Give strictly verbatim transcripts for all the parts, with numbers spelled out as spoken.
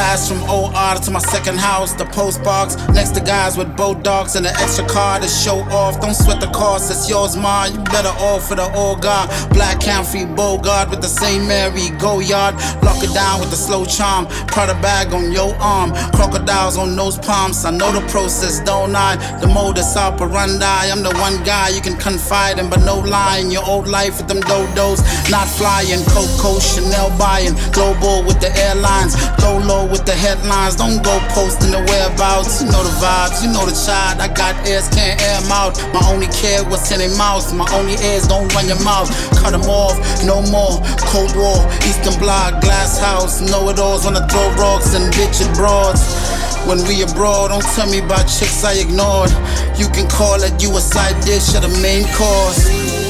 class from O R to my second house, the post box, next to guys with boat dogs and an extra car to show off. Don't sweat the cost, it's yours, ma, you better off for the old guard. Black Humphrey Bogart with the Saint Mary Goyard. Lock it down with the slow charm, Prada bag on your arm, crocodiles on those palms. I know the process, don't I? The modus operandi, I'm the one guy you can confide in, but no lying. Your old life with them dodos, not flying. Coco, Chanel buying, global with the airlines, go low with the headlines. Don't go posting the whereabouts, you know the vibes, you know the child. I got ears, can't air them out. My only care what's in their mouths, my only ears, don't run your mouth. Cut them off, no more. Cold War, Eastern Bloc, Glass House, know-it-alls wanna throw rocks and bitch it broads. When we abroad, don't tell me about chicks I ignored. You can call it you a side dish or the main course.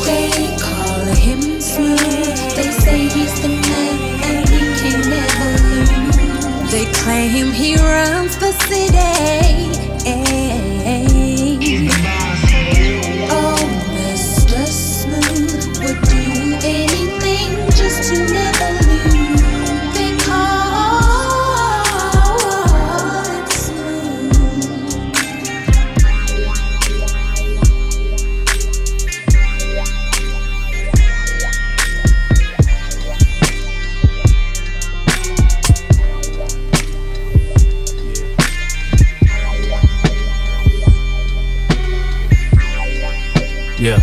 They call him smooth, they say he's the man and he can never lose. They claim he runs the city. Yeah,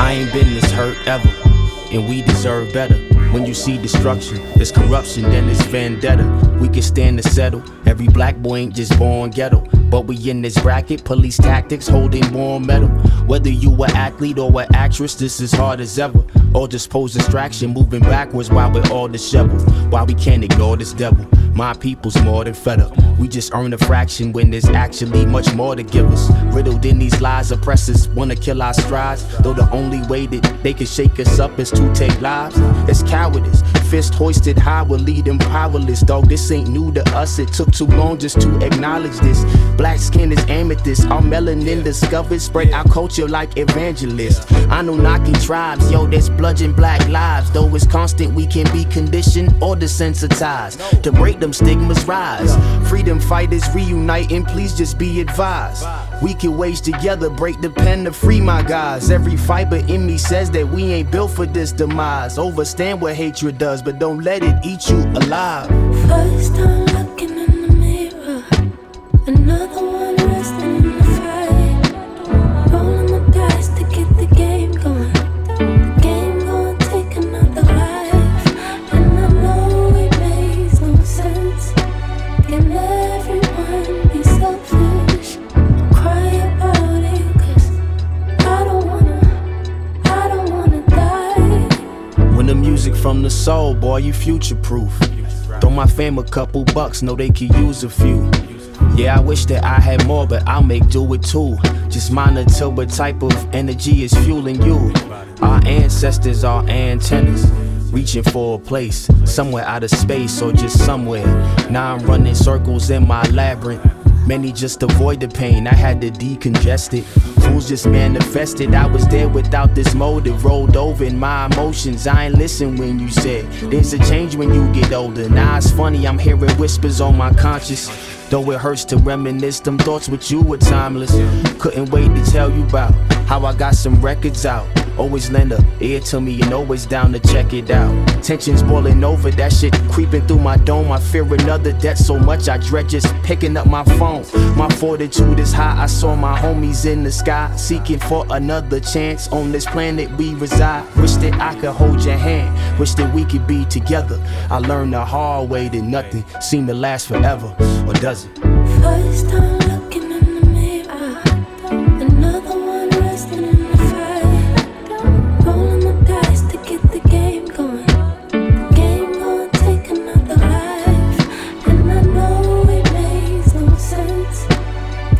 I ain't been this hurt ever, and we deserve better. When you see destruction, it's corruption, then it's vendetta. We can stand to settle. Every black boy ain't just born ghetto, but we in this bracket. Police tactics holding more metal. Whether you an athlete or an actress, this is hard as ever. All just pose distraction, moving backwards while we're all disheveled. Why we can't ignore this devil? My people's more than fed up. We just earn a fraction when there's actually much more to give us. Riddled in these lies, oppressors wanna kill our strides, though the only way that they can shake us up is to take lives. It's cowardice, fist hoisted high will lead them powerless. Dog, this ain't new to us, it took too long just to acknowledge this. Black skin is amethyst, our melanin discovered, spread our culture like evangelists. Anunnaki tribes, yo, that's bludgeon black lives. Though it's constant, we can be conditioned or desensitized. To break them stigmas rise, freedom fighters reunite and please just be advised. We can wage together, break the pen to free my guys. Every fiber in me says that we ain't built for this demise. Overstand what hatred does, but don't let it eat you alive. First time looking in the mirror, another one resting in the fight. Rolling the dice to get the game going. The game gonna take another life. And I know it makes no sense. Can everyone be selfish? Cry about it, cause I don't wanna, I don't wanna die. When the music from the soul, boy, you future proof. Throw my fam a couple bucks, know they could use a few. Yeah, I wish that I had more, but I'll make do with two. Just monitor what type of energy is fueling you. Our ancestors are antennas, reaching for a place, somewhere out of space or just somewhere. Now I'm running circles in my labyrinth. Many just avoid the pain, I had to decongest it. Fools just manifested, I was there without this motive. Rolled over in my emotions, I ain't listen when you said there's a change when you get older. Now it's funny, I'm hearing whispers on my conscience. Though it hurts to reminisce, them thoughts with you were timeless. Couldn't wait to tell you about how I got some records out. Always lend a ear to me and always down to check it out. Tensions boiling over, that shit creeping through my dome. I fear another death so much I dread just picking up my phone. My fortitude is high, I saw my homies in the sky, seeking for another chance on this planet we reside. Wish that I could hold your hand, wish that we could be together. I learned the hard way that nothing seemed to last forever, or does it? First time looking in the mirror, another one resting in the fire. Rolling the dice to get the game going. The game gonna take another life. And I know it makes no sense.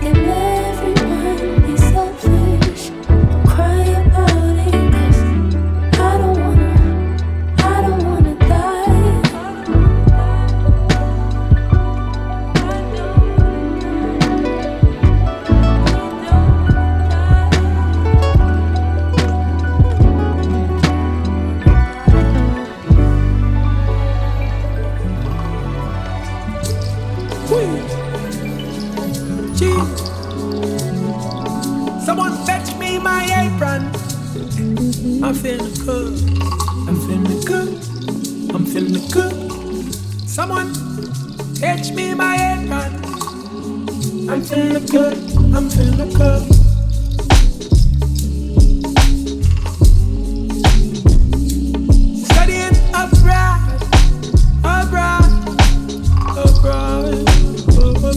Can everyone be selfish? Cry about it, cause I don't wanna, I don't wanna die. Jeez. Someone fetch me my apron. I'm feeling good. I'm feeling good. I'm feeling good. Someone fetch me my apron. I'm feeling good. I'm feeling good. Oh,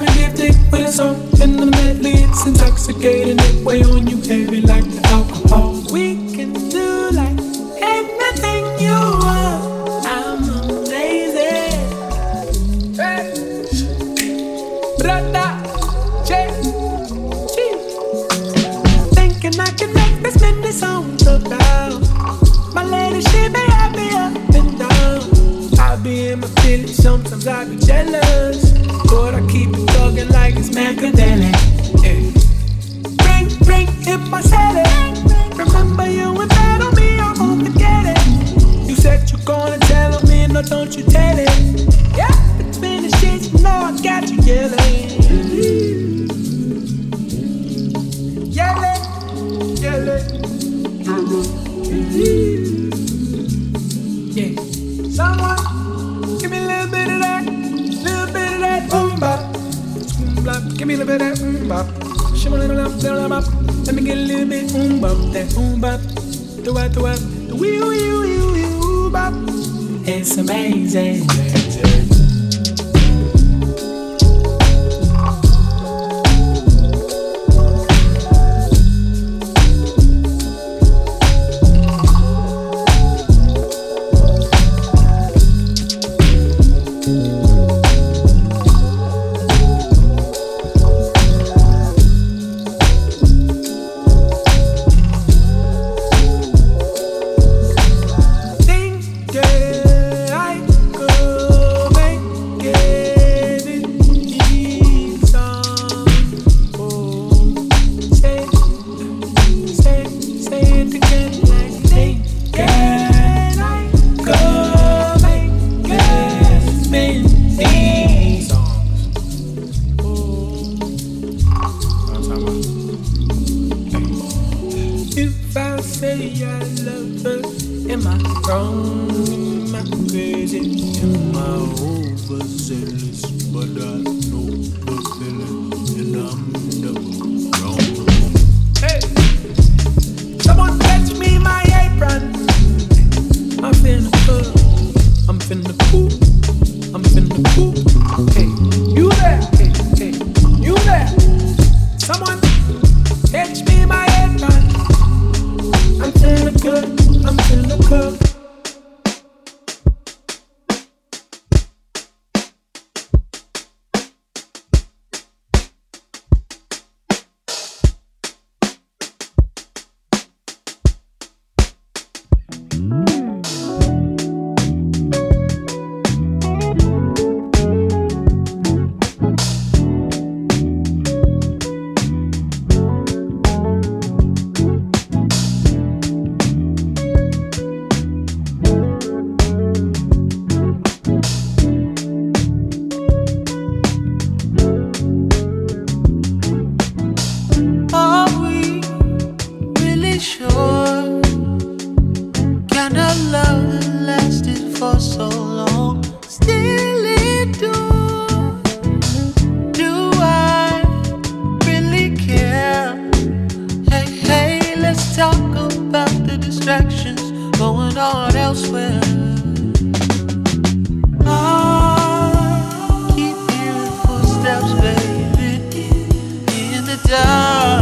in the dark.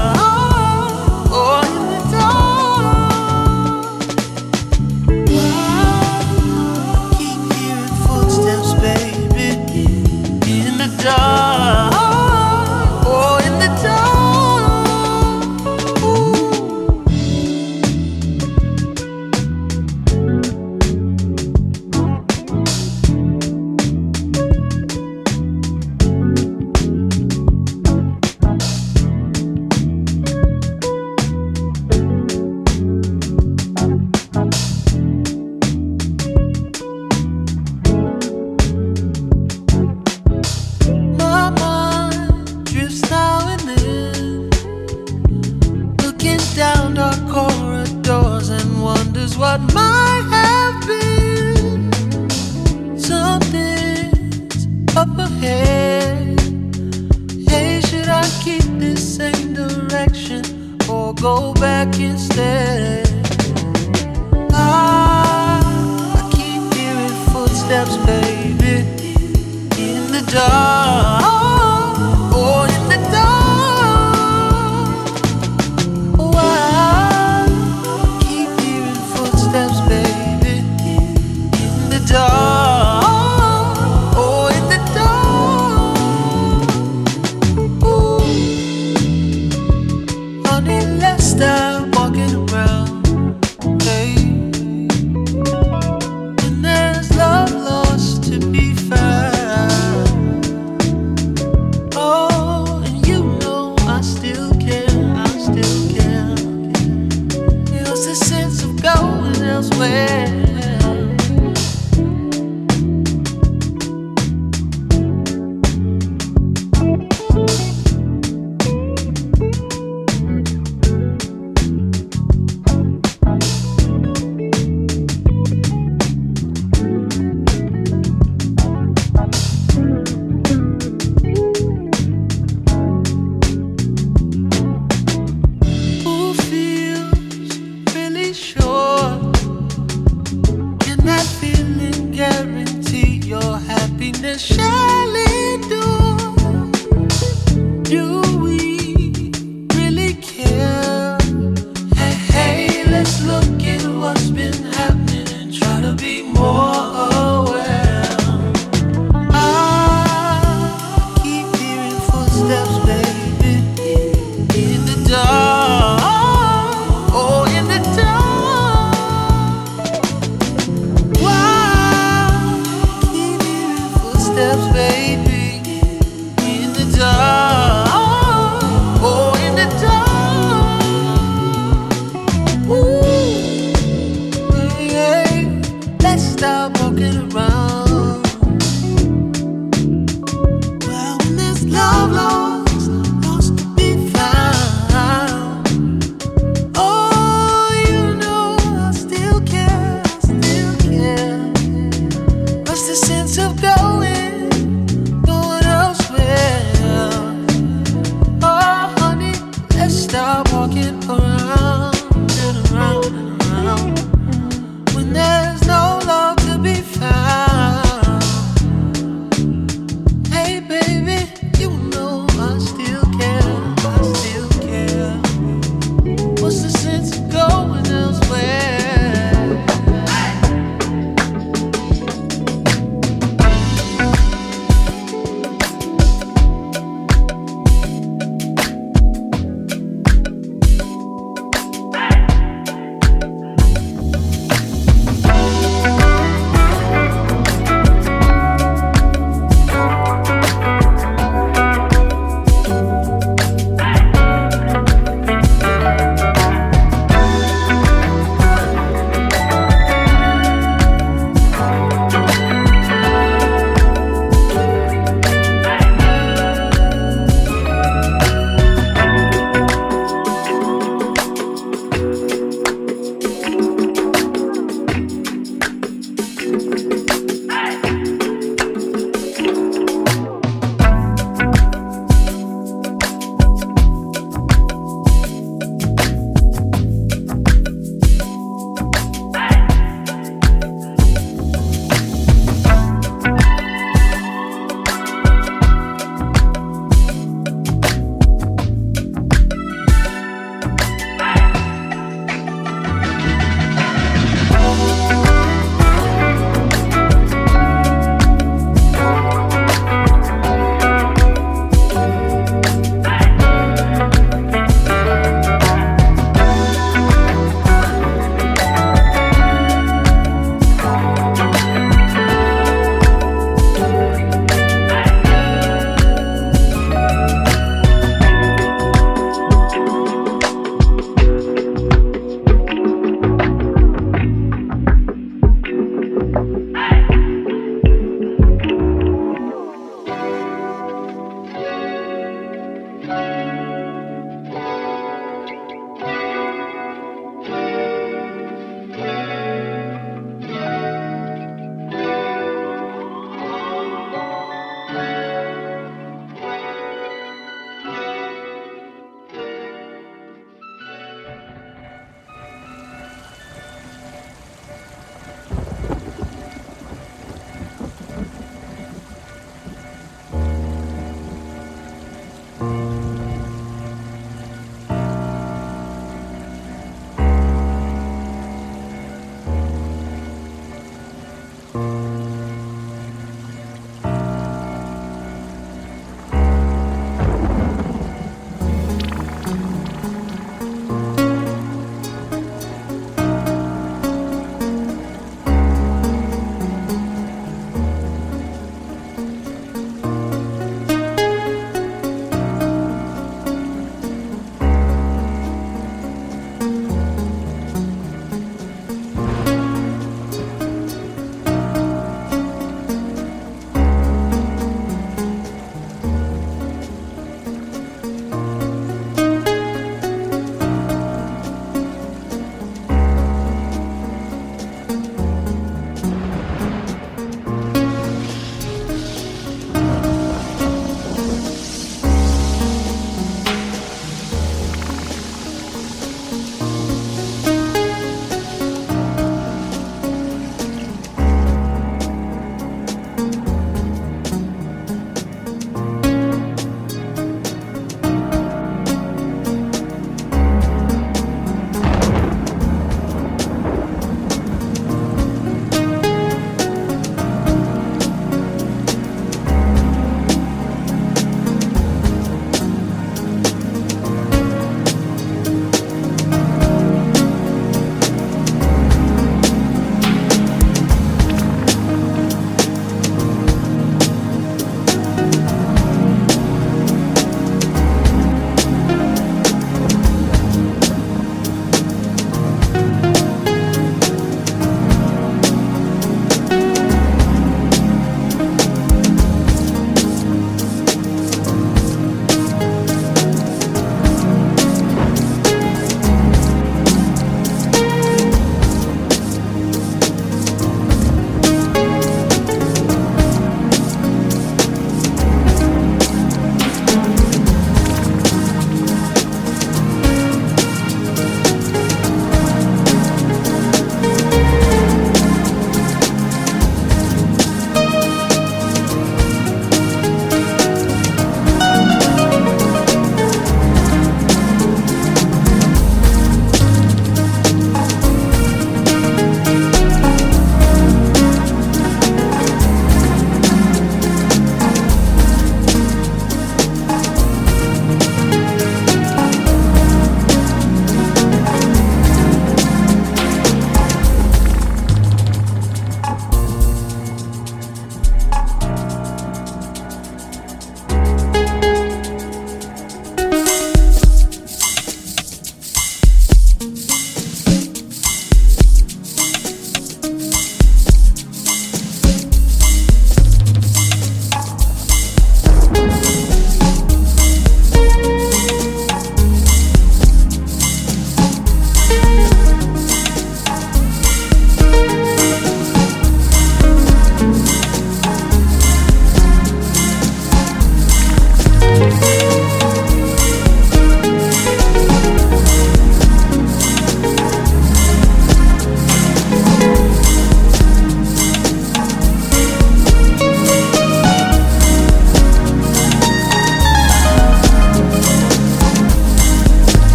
is what might have been. Something's up ahead. Hey, should I keep this same direction or go back instead? I, I keep hearing footsteps, baby, in the dark.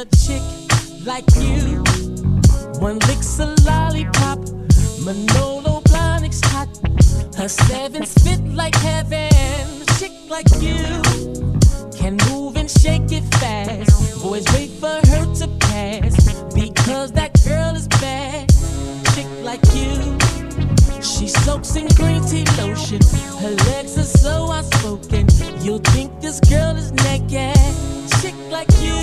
a chick like you. One licks a lollipop, Manolo Blahnik's hot. Her sevens fit like heaven. A chick like you can move and shake it fast. Boys wait for her to pass because that girl is bad. A chick like you, she soaks in green tea lotion. Her legs are so outspoken, you'll think this girl is naked. Chick like you,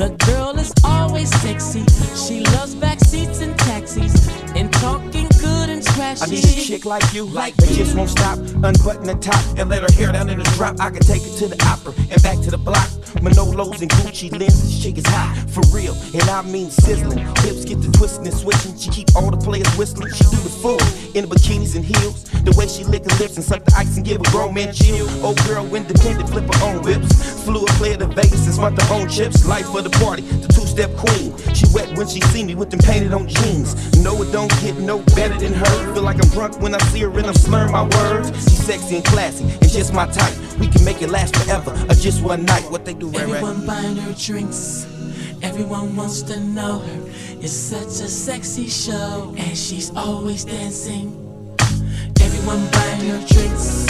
the girl is always sexy. She loves back seats and taxis and talking good and trashy. I need a chick like you, like that just won't stop. Unbutton the top and let her hair down in the drop. I can take her to the opera and back to the block. Manolos and Gucci lenses, chick is hot, for real, and I mean sizzling. Hips get to twisting and switching, she keep all the players whistling. She do the fool in the bikinis and heels. The way she lick her lips and suck the ice and give a grown man chill. Old girl independent, flip her own whips. Flew a player to Vegas and smart her own chips. Life for the party, the two-step queen. She wet when she see me with them painted on jeans. No, it don't get no better than her. Feel like I'm drunk when I see her and I'm slurring my words. She's sexy and classy, it's just my type. We can make it last forever, or just one night. What they do, right, right? Everyone buying her drinks, everyone wants to know her. It's such a sexy show, and she's always dancing. Everyone buying her drinks,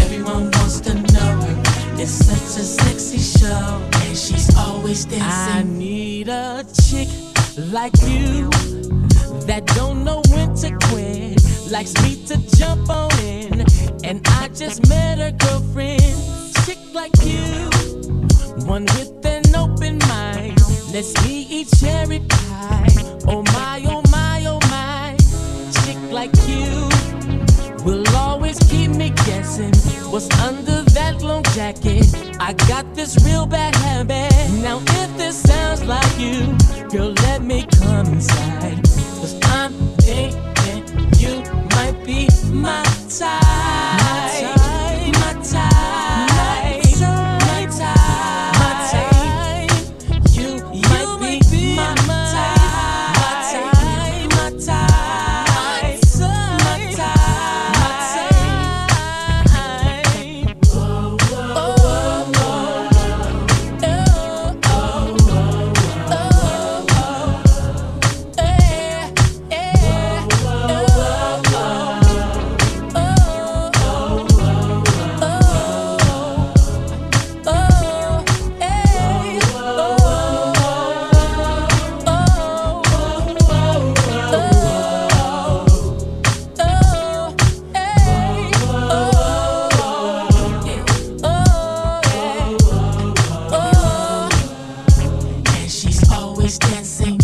everyone wants to know her. It's such a sexy show, and she's always dancing. I need a chick like you that don't know when to quit. Likes me to jump on in, and I just met her girlfriend. Chick like you, one with an open mind. Let's me eat cherry pie. Oh my, oh my, oh my. Chick like you will always keep me guessing what's under that long jacket. I got this real bad habit. Now if this sounds like you, girl, let me come inside, 'cause I'm thinking you might be my type. My type, my type, my type, my type. You might be my type, my type, my type, my type, my type. Oh, oh, oh, oh, oh, oh, oh, yeah, yeah, oh, oh. Oh, oh, oh, oh, hey, oh, oh, oh, oh, oh, hey, oh, oh, oh, and she's always dancing.